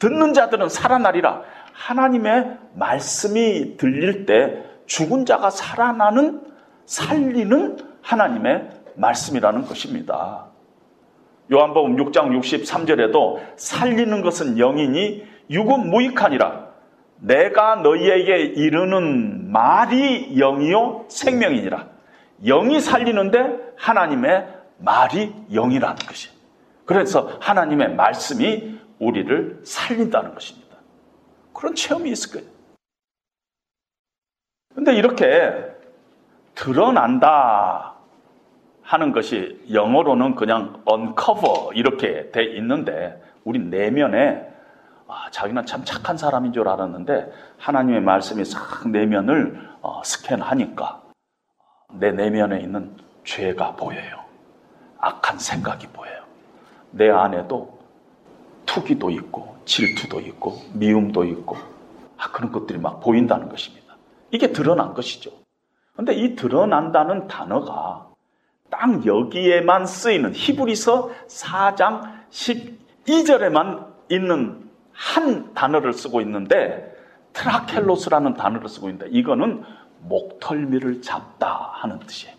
듣는 자들은 살아나리라. 하나님의 말씀이 들릴 때 죽은 자가 살아나는, 살리는 하나님의 말씀이라는 것입니다. 요한복음 육 장 육십삼 절에도 살리는 것은 영이니 육은 무익하니라. 내가 너희에게 이르는 말이 영이요 생명이니라. 영이 살리는데 하나님의 말이 영이라는 것이에요. 그래서 하나님의 말씀이 우리를 살린다는 것입니다. 그런 체험이 있을 거예요. 그런데 이렇게 드러난다 하는 것이 영어로는 그냥 uncover 이렇게 돼 있는데 우리 내면에 아, 자기는 참 착한 사람인 줄 알았는데 하나님의 말씀이 싹 내면을 어, 스캔하니까 내 내면에 있는 죄가 보여요. 악한 생각이 보여요. 내 안에도 투기도 있고 질투도 있고 미움도 있고 아, 그런 것들이 막 보인다는 것입니다. 이게 드러난 것이죠. 그런데 이 드러난다는 단어가 딱 여기에만 쓰이는 히브리서 사 장 십이 절에만 있는 한 단어를 쓰고 있는데 트라켈로스라는 단어를 쓰고 있는데 이거는 목털미를 잡다 하는 뜻이에요.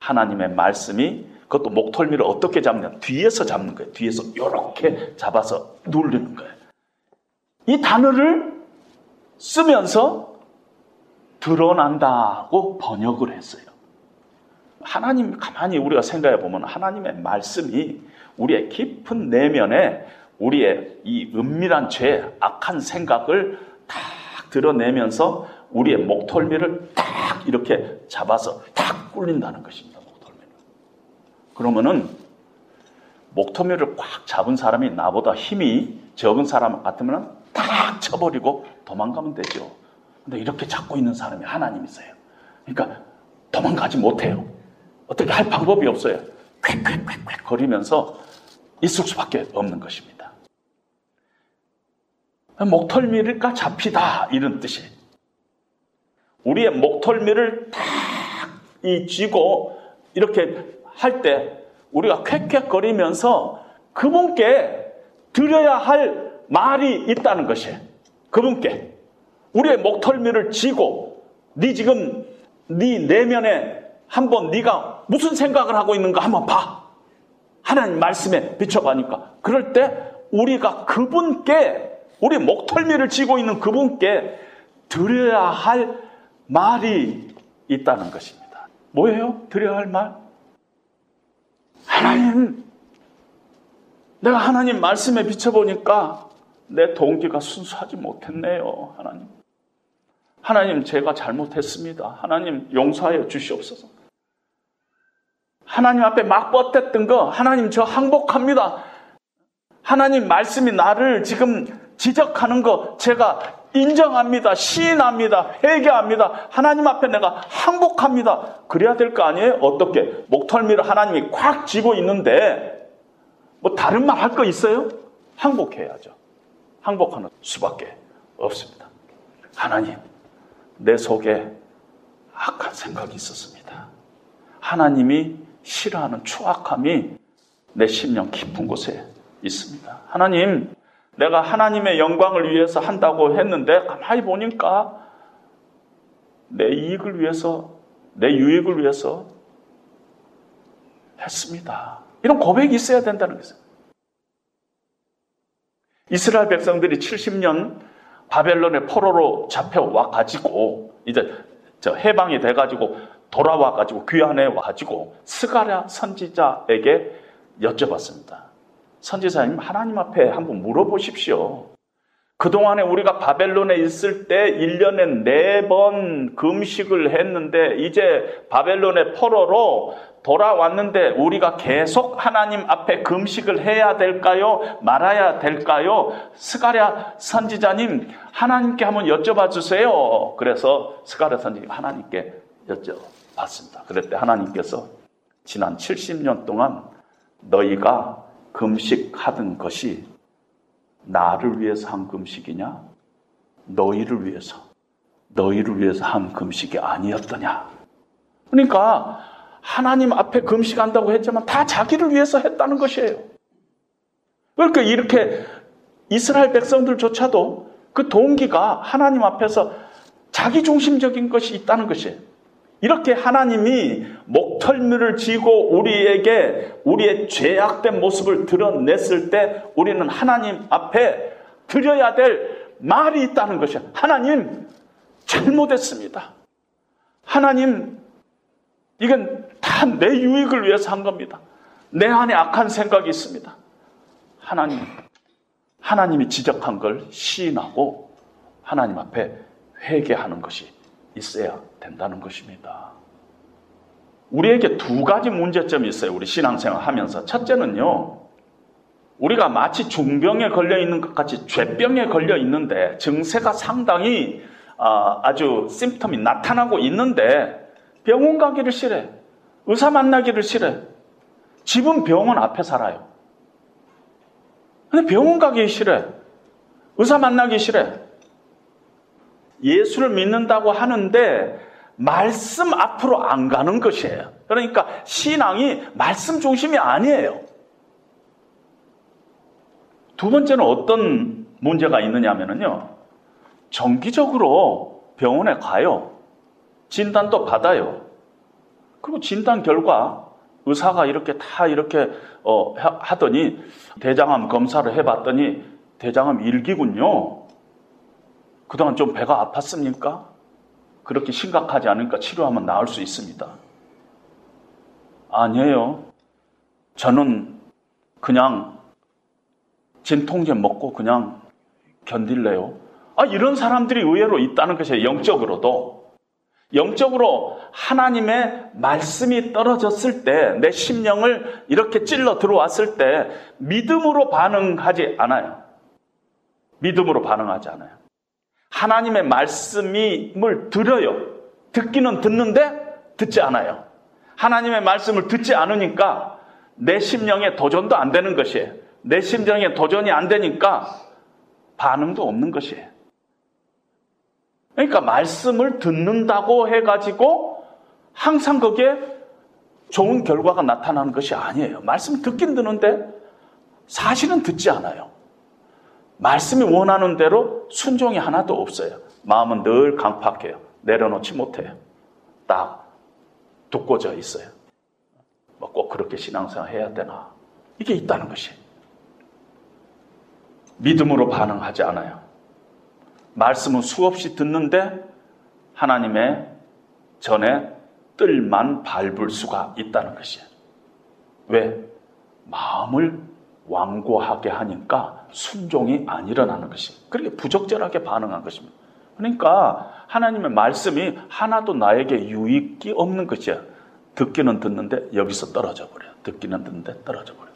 하나님의 말씀이 그것도 목털미를 어떻게 잡냐? 뒤에서 잡는 거예요. 뒤에서 이렇게 잡아서 누르는 거예요. 이 단어를 쓰면서 드러난다고 번역을 했어요. 하나님 가만히 우리가 생각해 보면 하나님의 말씀이 우리의 깊은 내면에 우리의 이 은밀한 죄, 악한 생각을 딱 드러내면서 우리의 목털미를 딱 이렇게 잡아서 딱 굴린다는 것입니다. 목털미를. 그러면은 목털미를 꽉 잡은 사람이 나보다 힘이 적은 사람 같으면 딱 쳐버리고 도망가면 되죠. 근데 이렇게 잡고 있는 사람이 하나님이세요. 그러니까 도망가지 못해요. 어떻게 할 방법이 없어요. 퀵퀵퀵퀵 거리면서 있을 수밖에 없는 것입니다. 목털미가 잡히다 이런 뜻이에요. 우리의 목털미를 딱 이 쥐고 이렇게 할 때 우리가 퀵퀵 거리면서 그분께 드려야 할 말이 있다는 것이에요. 그분께 우리의 목털미를 쥐고 네 지금 네 내면에 한번 네가 무슨 생각을 하고 있는가 한번 봐. 하나님 말씀에 비춰가니까. 그럴 때 우리가 그분께 우리 목털미를 쥐고 있는 그분께 드려야 할 말이 있다는 것입니다. 뭐예요? 드려야 할 말? 하나님, 내가 하나님 말씀에 비춰보니까 내 동기가 순수하지 못했네요. 하나님. 하나님 제가 잘못했습니다. 하나님 용서하여 주시옵소서. 하나님 앞에 막 뻗댔던 거 하나님 저 항복합니다. 하나님 말씀이 나를 지금 지적하는 거 제가 인정합니다. 시인합니다. 회개합니다. 하나님 앞에 내가 항복합니다. 그래야 될 거 아니에요? 어떻게? 목털미를 하나님이 꽉 쥐고 있는데 뭐 다른 말 할 거 있어요? 항복해야죠. 항복하는 수밖에 없습니다. 하나님, 내 속에 악한 생각이 있었습니다. 하나님이 싫어하는 추악함이 내 심령 깊은 곳에 있습니다. 하나님, 내가 하나님의 영광을 위해서 한다고 했는데 가만히 보니까 내 이익을 위해서, 내 유익을 위해서 했습니다. 이런 고백이 있어야 된다는 거죠. 이스라엘 백성들이 칠십 년 바벨론의 포로로 잡혀와 가지고 이제 저 해방이 돼 가지고 돌아와 가지고 귀환해 와 가지고 스가랴 선지자에게 여쭤봤습니다. 선지자님, 하나님 앞에 한번 물어보십시오. 그동안에 우리가 바벨론에 있을 때 일 년에 네 번 금식을 했는데 이제 바벨론의 포로로 돌아왔는데 우리가 계속 하나님 앞에 금식을 해야 될까요? 말아야 될까요? 스가랴 선지자님, 하나님께 한번 여쭤봐 주세요. 그래서 스가랴 선지자님 하나님께 여쭤봤습니다. 그랬더니 하나님께서 지난 칠십 년 동안 너희가 금식하던 것이 나를 위해서 한 금식이냐? 너희를 위해서, 너희를 위해서 한 금식이 아니었더냐? 그러니까 하나님 앞에 금식한다고 했지만 다 자기를 위해서 했다는 것이에요. 그러니까 이렇게 이스라엘 백성들조차도 그 동기가 하나님 앞에서 자기중심적인 것이 있다는 것이에요. 이렇게 하나님이 목털미를 지고 우리에게 우리의 죄악된 모습을 드러냈을 때 우리는 하나님 앞에 드려야 될 말이 있다는 것이에요. 하나님, 잘못했습니다. 하나님, 이건 다 내 유익을 위해서 한 겁니다. 내 안에 악한 생각이 있습니다. 하나님, 하나님이 지적한 걸 시인하고 하나님 앞에 회개하는 것이 있어야 된다는 것입니다. 우리에게 두 가지 문제점이 있어요. 우리 신앙생활 하면서. 첫째는요, 우리가 마치 중병에 걸려있는 것 같이 죄병에 걸려있는데 증세가 상당히 어, 아주 심텀이 나타나고 있는데 병원 가기를 싫어해. 의사 만나기를 싫어해. 집은 병원 앞에 살아요. 근데 병원 가기 싫어해. 의사 만나기 싫어해. 예수를 믿는다고 하는데 말씀 앞으로 안 가는 것이에요. 그러니까 신앙이 말씀 중심이 아니에요. 두 번째는 어떤 문제가 있느냐면요, 정기적으로 병원에 가요. 진단도 받아요. 그리고 진단 결과 의사가 이렇게 다 이렇게 어, 하더니 대장암 검사를 해봤더니 대장암 일기군요. 그동안 좀 배가 아팠습니까? 그렇게 심각하지 않으니까 치료하면 나을 수 있습니다. 아니에요. 저는 그냥 진통제 먹고 그냥 견딜래요. 아, 이런 사람들이 의외로 있다는 것이에요. 영적으로도. 영적으로 하나님의 말씀이 떨어졌을 때, 내 심령을 이렇게 찔러 들어왔을 때 믿음으로 반응하지 않아요. 믿음으로 반응하지 않아요. 하나님의 말씀을 들어요. 듣기는 듣는데 듣지 않아요. 하나님의 말씀을 듣지 않으니까 내 심령에 도전도 안 되는 것이에요. 내 심령에 도전이 안 되니까 반응도 없는 것이에요. 그러니까 말씀을 듣는다고 해가지고 항상 거기에 좋은 결과가 나타나는 것이 아니에요. 말씀 듣긴 듣는데 사실은 듣지 않아요. 말씀이 원하는 대로 순종이 하나도 없어요. 마음은 늘 강팍해요. 내려놓지 못해요. 딱 두꺼져 있어요. 뭐 꼭 그렇게 신앙생활 해야 되나? 이게 있다는 것이. 믿음으로 반응하지 않아요. 말씀은 수없이 듣는데 하나님의 전에 뜰만 밟을 수가 있다는 것이에요. 왜? 마음을 완고하게 하니까 순종이 안 일어나는 것이, 그렇게 부적절하게 반응한 것입니다. 그러니까 하나님의 말씀이 하나도 나에게 유익이 없는 것이야. 듣기는 듣는데 여기서 떨어져 버려. 듣기는 듣는데 떨어져 버려.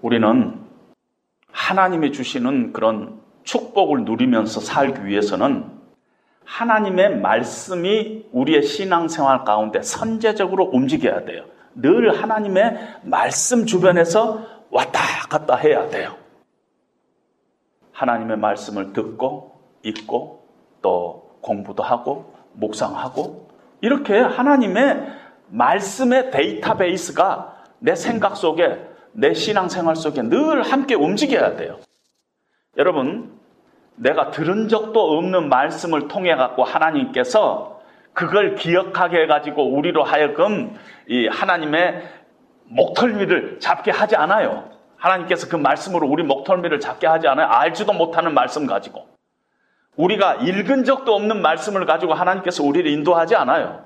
우리는 하나님이 주시는 그런 축복을 누리면서 살기 위해서는 하나님의 말씀이 우리의 신앙생활 가운데 선제적으로 움직여야 돼요. 늘 하나님의 말씀 주변에서 왔다 갔다 해야 돼요. 하나님의 말씀을 듣고 읽고 또 공부도 하고 묵상하고 이렇게 하나님의 말씀의 데이터베이스가 내 생각 속에 내 신앙생활 속에 늘 함께 움직여야 돼요. 여러분, 내가 들은 적도 없는 말씀을 통해 갖고 하나님께서 그걸 기억하게 해가지고 우리로 하여금 이 하나님의 목덜미를 잡게 하지 않아요. 하나님께서 그 말씀으로 우리 목덜미를 잡게 하지 않아요. 알지도 못하는 말씀 가지고. 우리가 읽은 적도 없는 말씀을 가지고 하나님께서 우리를 인도하지 않아요.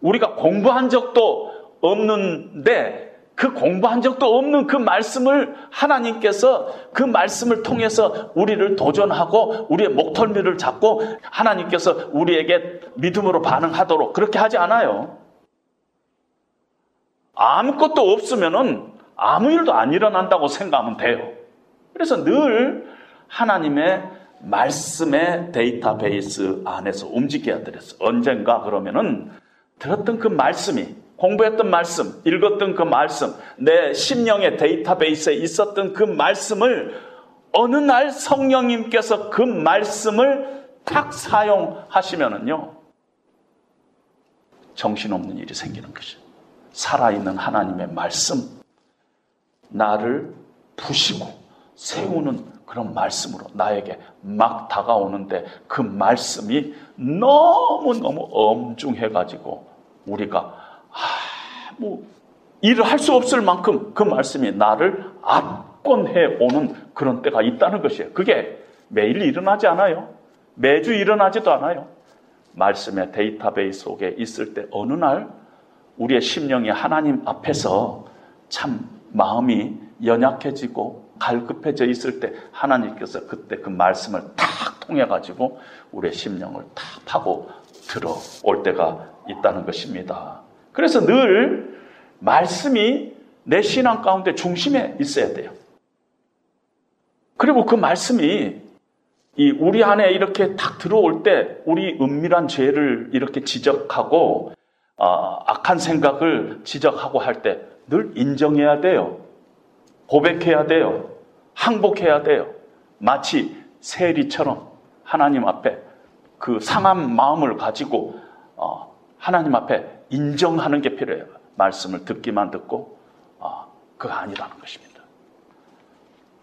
우리가 공부한 적도 없는데 그 공부한 적도 없는 그 말씀을 하나님께서 그 말씀을 통해서 우리를 도전하고 우리의 목덜미를 잡고 하나님께서 우리에게 믿음으로 반응하도록 그렇게 하지 않아요. 아무것도 없으면은 아무 일도 안 일어난다고 생각하면 돼요. 그래서 늘 하나님의 말씀의 데이터베이스 안에서 움직여야 돼요. 언젠가 그러면은 들었던 그 말씀이 공부했던 말씀, 읽었던 그 말씀, 내 심령의 데이터베이스에 있었던 그 말씀을 어느 날 성령님께서 그 말씀을 탁 사용하시면은요, 정신없는 일이 생기는 것이죠. 살아있는 하나님의 말씀, 나를 부시고 세우는 그런 말씀으로 나에게 막 다가오는데 그 말씀이 너무너무 엄중해가지고 우리가 아, 뭐 일을 할 수 없을 만큼 그 말씀이 나를 압권해 오는 그런 때가 있다는 것이에요. 그게 매일 일어나지 않아요. 매주 일어나지도 않아요. 말씀의 데이터베이스 속에 있을 때 어느 날 우리의 심령이 하나님 앞에서 참 마음이 연약해지고 갈급해져 있을 때 하나님께서 그때 그 말씀을 탁 통해가지고 우리의 심령을 탁 파고 들어올 때가 있다는 것입니다. 그래서 늘 말씀이 내 신앙 가운데 중심에 있어야 돼요. 그리고 그 말씀이 이 우리 안에 이렇게 딱 들어올 때 우리 은밀한 죄를 이렇게 지적하고 어, 악한 생각을 지적하고 할 때 늘 인정해야 돼요. 고백해야 돼요. 항복해야 돼요. 마치 세리처럼 하나님 앞에 그 상한 마음을 가지고 어, 하나님 앞에 인정하는 게 필요해요. 말씀을 듣기만 듣고 아, 그거 아니라는 것입니다.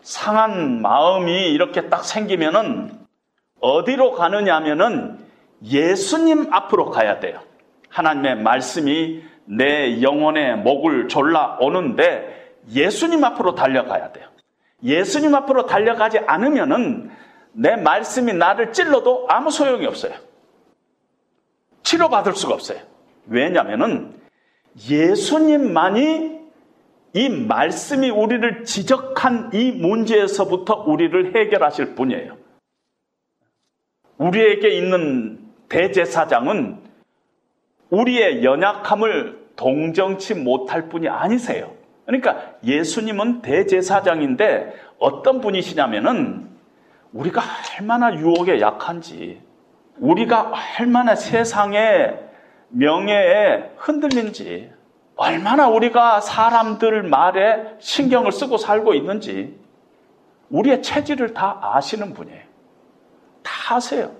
상한 마음이 이렇게 딱 생기면은 어디로 가느냐면은 예수님 앞으로 가야 돼요. 하나님의 말씀이 내 영혼의 목을 졸라오는데 예수님 앞으로 달려가야 돼요. 예수님 앞으로 달려가지 않으면은 내 말씀이 나를 찔러도 아무 소용이 없어요. 치료받을 수가 없어요. 왜냐면은 예수님만이 이 말씀이 우리를 지적한 이 문제에서부터 우리를 해결하실 분이에요. 우리에게 있는 대제사장은 우리의 연약함을 동정치 못할 분이 아니세요. 그러니까 예수님은 대제사장인데 어떤 분이시냐면은 우리가 얼마나 유혹에 약한지, 우리가 얼마나 세상에 명예에 흔들린지, 얼마나 우리가 사람들 말에 신경을 쓰고 살고 있는지 우리의 체질을 다 아시는 분이에요. 다 아세요.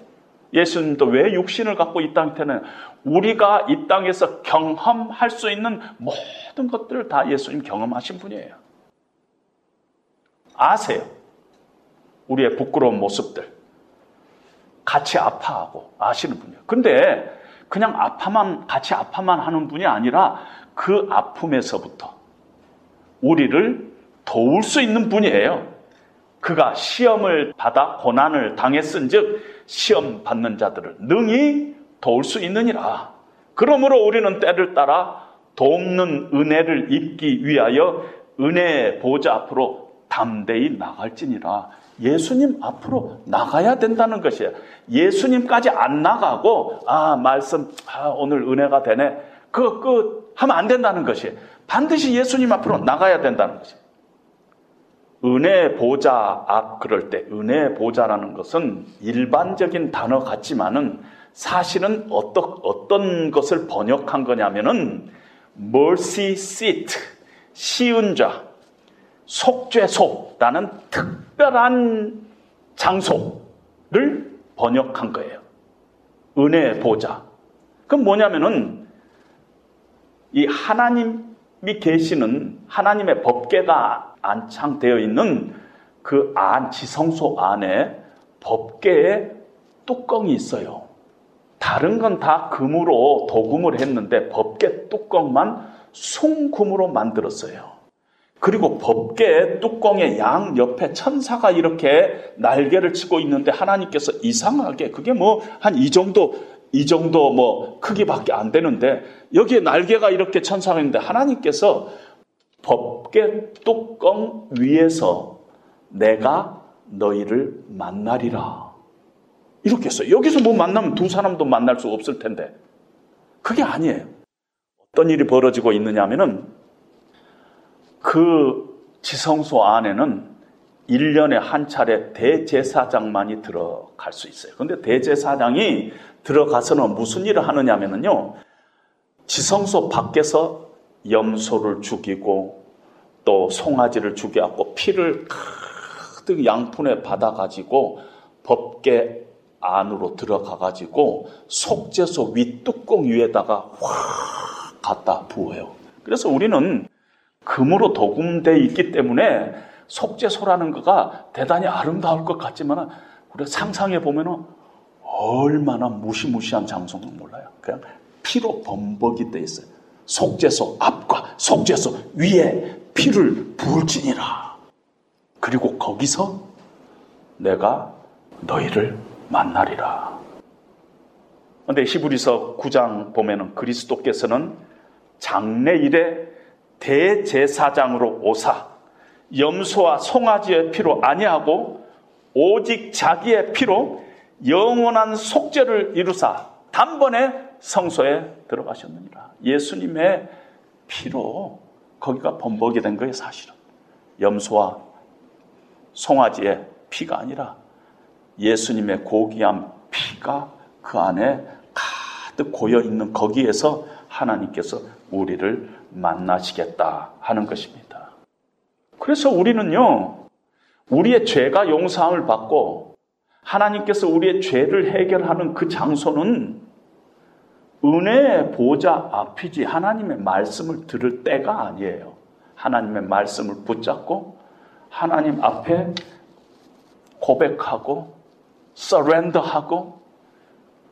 예수님도 왜 육신을 갖고 이 땅에 태어나는 우리가 이 땅에서 경험할 수 있는 모든 것들을 다 예수님 경험하신 분이에요. 아세요. 우리의 부끄러운 모습들 같이 아파하고 아시는 분이에요. 근데 그냥 아파만, 같이 아파만 하는 분이 아니라 그 아픔에서부터 우리를 도울 수 있는 분이에요. 그가 시험을 받아 고난을 당했은 즉 시험 받는 자들을 능히 도울 수 있느니라. 그러므로 우리는 때를 따라 돕는 은혜를 입기 위하여 은혜의 보좌 앞으로 담대히 나갈지니라. 예수님 앞으로 나가야 된다는 것이에요. 예수님까지 안 나가고 아 말씀 아, 오늘 은혜가 되네 그거 그 하면 안 된다는 것이에요. 반드시 예수님 앞으로 나가야 된다는 것이에요. 은혜 보좌 앞 그럴 때 은혜 보좌라는 것은 일반적인 단어 같지만은 사실은 어떠, 어떤 것을 번역한 거냐면은 mercy seat 시은좌 속죄소라는 특별한 장소를 번역한 거예요. 은혜의 보좌. 그건 뭐냐면은 이 하나님이 계시는 하나님의 법궤가 안창되어 있는 그 안, 지성소 안에 법궤의 뚜껑이 있어요. 다른 건 다 금으로 도금을 했는데 법궤 뚜껑만 순금으로 만들었어요. 그리고 법궤 뚜껑의 양 옆에 천사가 이렇게 날개를 치고 있는데 하나님께서 이상하게 그게 뭐 한 이 정도 이 정도 뭐 크기밖에 안 되는데 여기에 날개가 이렇게 천사가 있는데 하나님께서 법궤 뚜껑 위에서 내가 너희를 만나리라 이렇게 했어요. 여기서 뭐 만나면 두 사람도 만날 수 없을 텐데 그게 아니에요. 어떤 일이 벌어지고 있느냐 하면은 그 지성소 안에는 일 년에 한 차례 대제사장만이 들어갈 수 있어요. 그런데 대제사장이 들어가서는 무슨 일을 하느냐 하면요, 지성소 밖에서 염소를 죽이고 또 송아지를 죽여갖고 피를 가득 양푼에 받아가지고 법궤 안으로 들어가가지고 속죄소 윗뚜껑 위에다가 확 갖다 부어요. 그래서 우리는 금으로 도금되어 있기 때문에 속죄소라는 거가 대단히 아름다울 것 같지만 우리가 상상해 보면 얼마나 무시무시한 장소는 몰라요. 그냥 피로 범벅이 되어 있어요. 속죄소 앞과 속죄소 위에 피를 부을지니라. 그리고 거기서 내가 너희를 만나리라. 그런데 히브리서 구 장 보면 그리스도께서는 장래일에 대제사장으로 오사 염소와 송아지의 피로 아니하고 오직 자기의 피로 영원한 속죄를 이루사 단번에 성소에 들어가셨느니라. 예수님의 피로 거기가 범벅이 된 거예요. 사실은 염소와 송아지의 피가 아니라 예수님의 고귀한 피가 그 안에 가득 고여있는 거기에서 하나님께서 우리를 만나시겠다 하는 것입니다. 그래서 우리는요, 우리의 죄가 용서함을 받고 하나님께서 우리의 죄를 해결하는 그 장소는 은혜의 보좌 앞이지 하나님의 말씀을 들을 때가 아니에요. 하나님의 말씀을 붙잡고 하나님 앞에 고백하고 서렌더하고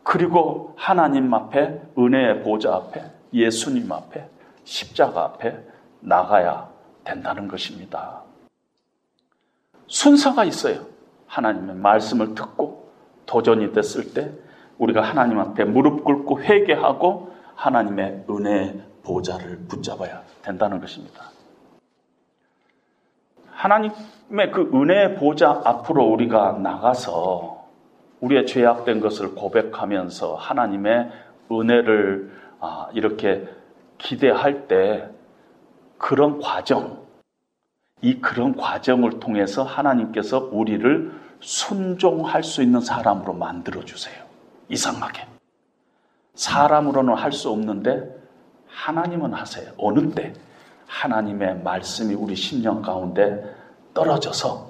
그리고 하나님 앞에 은혜의 보좌 앞에 예수님 앞에 십자가 앞에 나가야 된다는 것입니다. 순서가 있어요. 하나님의 말씀을 듣고 도전이 됐을 때 우리가 하나님 앞에 무릎 꿇고 회개하고 하나님의 은혜의 보좌를 붙잡아야 된다는 것입니다. 하나님의 그 은혜의 보좌 앞으로 우리가 나가서 우리의 죄악된 것을 고백하면서 하나님의 은혜를 이렇게 기대할 때 그런 과정, 이 그런 과정을 통해서 하나님께서 우리를 순종할 수 있는 사람으로 만들어주세요. 이상하게. 사람으로는 할 수 없는데 하나님은 하세요. 어느 때 하나님의 말씀이 우리 심령 가운데 떨어져서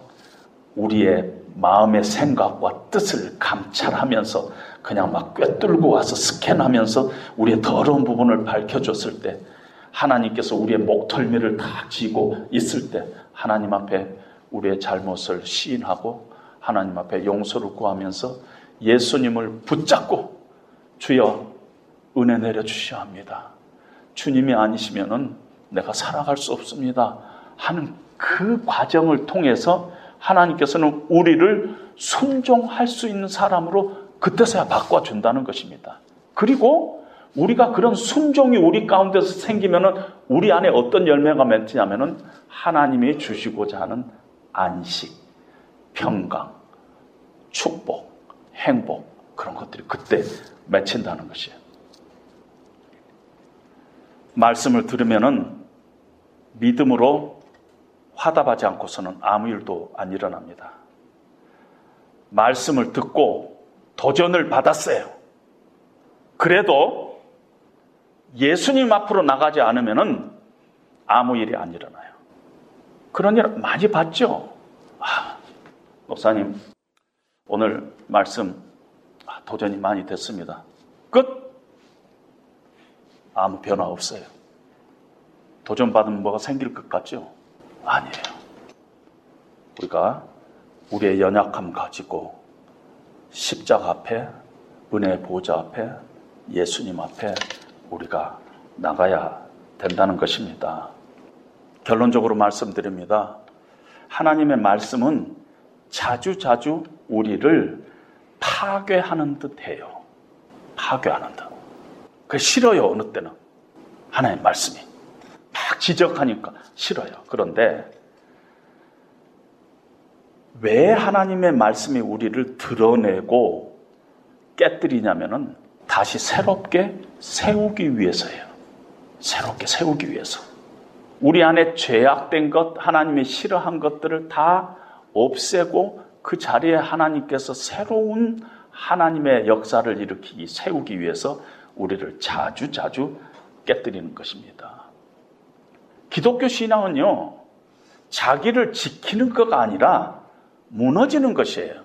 우리의 마음의 생각과 뜻을 감찰하면서 그냥 막 꿰뚫고 와서 스캔하면서 우리의 더러운 부분을 밝혀줬을 때 하나님께서 우리의 목덜미를 다 쥐고 있을 때 하나님 앞에 우리의 잘못을 시인하고 하나님 앞에 용서를 구하면서 예수님을 붙잡고 주여 은혜 내려주셔야 합니다. 주님이 아니시면은 내가 살아갈 수 없습니다. 하는 그 과정을 통해서 하나님께서는 우리를 순종할 수 있는 사람으로 그때서야 바꿔준다는 것입니다. 그리고 우리가 그런 순종이 우리 가운데서 생기면은 우리 안에 어떤 열매가 맺히냐면은 하나님이 주시고자 하는 안식, 평강, 축복, 행복 그런 것들이 그때 맺힌다는 것이에요. 말씀을 들으면은 믿음으로 화답하지 않고서는 아무 일도 안 일어납니다. 말씀을 듣고 도전을 받았어요. 그래도 예수님 앞으로 나가지 않으면 아무 일이 안 일어나요. 그런 일 많이 봤죠? 아, 목사님, 오늘 말씀 아, 도전이 많이 됐습니다. 끝! 아무 변화 없어요. 도전 받으면 뭐가 생길 것 같죠? 아니에요. 우리가 우리의 연약함 가지고 십자가 앞에, 은혜의 보좌 앞에, 예수님 앞에 우리가 나가야 된다는 것입니다. 결론적으로 말씀드립니다. 하나님의 말씀은 자주자주 우리를 파괴하는 듯해요. 파괴하는 듯. 그 싫어요. 어느 때는 하나님의 말씀이 막 지적하니까 싫어요. 그런데 왜 하나님의 말씀이 우리를 드러내고 깨뜨리냐면은 다시 새롭게 세우기 위해서예요. 새롭게 세우기 위해서. 우리 안에 죄악된 것, 하나님이 싫어한 것들을 다 없애고 그 자리에 하나님께서 새로운 하나님의 역사를 일으키기, 세우기 위해서 우리를 자주 자주 깨뜨리는 것입니다. 기독교 신앙은요, 자기를 지키는 것가 아니라 무너지는 것이에요.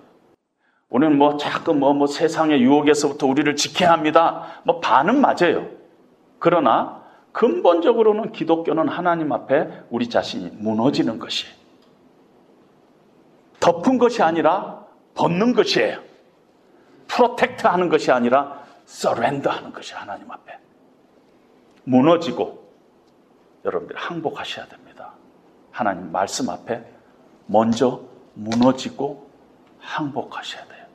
우리는 뭐 자꾸 뭐, 뭐 세상의 유혹에서부터 우리를 지켜야 합니다. 뭐 반은 맞아요. 그러나 근본적으로는 기독교는 하나님 앞에 우리 자신이 무너지는 것이에요. 덮은 것이 아니라 벗는 것이에요. 프로텍트하는 것이 아니라 서렌더하는 것이 하나님 앞에. 무너지고 여러분들이 항복하셔야 됩니다. 하나님 말씀 앞에 먼저 무너지고 항복하셔야 돼요.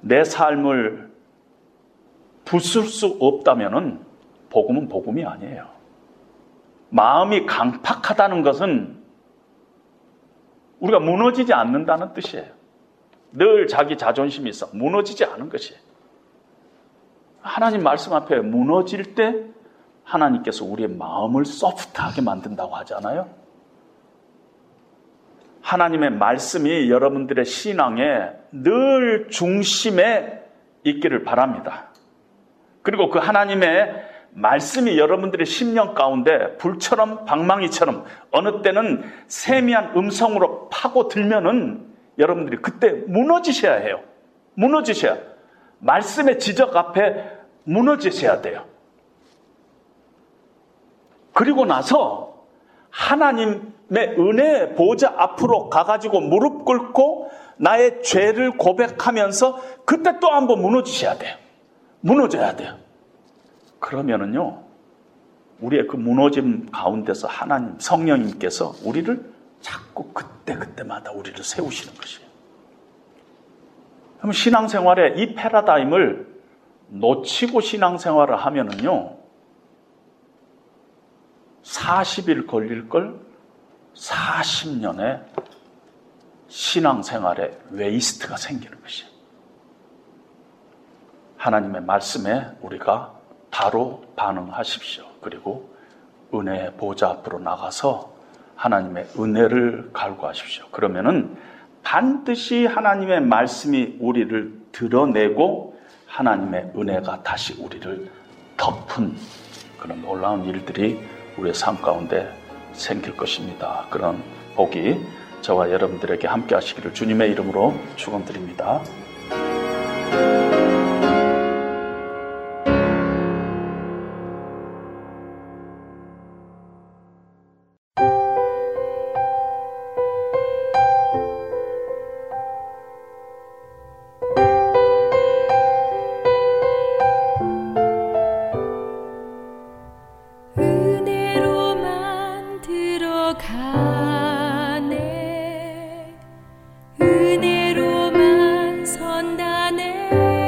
내 삶을 부술 수 없다면은 복음은 복음이 아니에요. 마음이 강팍하다는 것은 우리가 무너지지 않는다는 뜻이에요. 늘 자기 자존심이 있어. 무너지지 않은 것이에요. 하나님 말씀 앞에 무너질 때 하나님께서 우리의 마음을 소프트하게 만든다고 하잖아요. 하나님의 말씀이 여러분들의 신앙에 늘 중심에 있기를 바랍니다. 그리고 그 하나님의 말씀이 여러분들의 심령 가운데 불처럼 방망이처럼 어느 때는 세미한 음성으로 파고들면은 여러분들이 그때 무너지셔야 해요. 무너지셔야. 말씀의 지적 앞에 무너지셔야 돼요. 그리고 나서 하나님의 은혜의 보좌 앞으로 가가지고 무릎 꿇고 나의 죄를 고백하면서 그때 또 한번 무너지셔야 돼요. 무너져야 돼요. 그러면은요, 우리의 그 무너짐 가운데서 하나님, 성령님께서 우리를 자꾸 그때그때마다 우리를 세우시는 것이에요. 그럼 신앙생활에 이 패러다임을 놓치고 신앙생활을 하면은요, 사십 일 걸릴 걸 사십 년의 신앙생활에 웨이스트가 생기는 것이에요. 하나님의 말씀에 우리가 바로 반응하십시오. 그리고 은혜의 보좌 앞으로 나가서 하나님의 은혜를 갈구하십시오. 그러면은 반드시 하나님의 말씀이 우리를 드러내고 하나님의 은혜가 다시 우리를 덮은 그런 놀라운 일들이 우리의 삶 가운데 생길 것입니다. 그런 복이 저와 여러분들에게 함께 하시기를 주님의 이름으로 축원드립니다. 가네 은혜로만 선다네.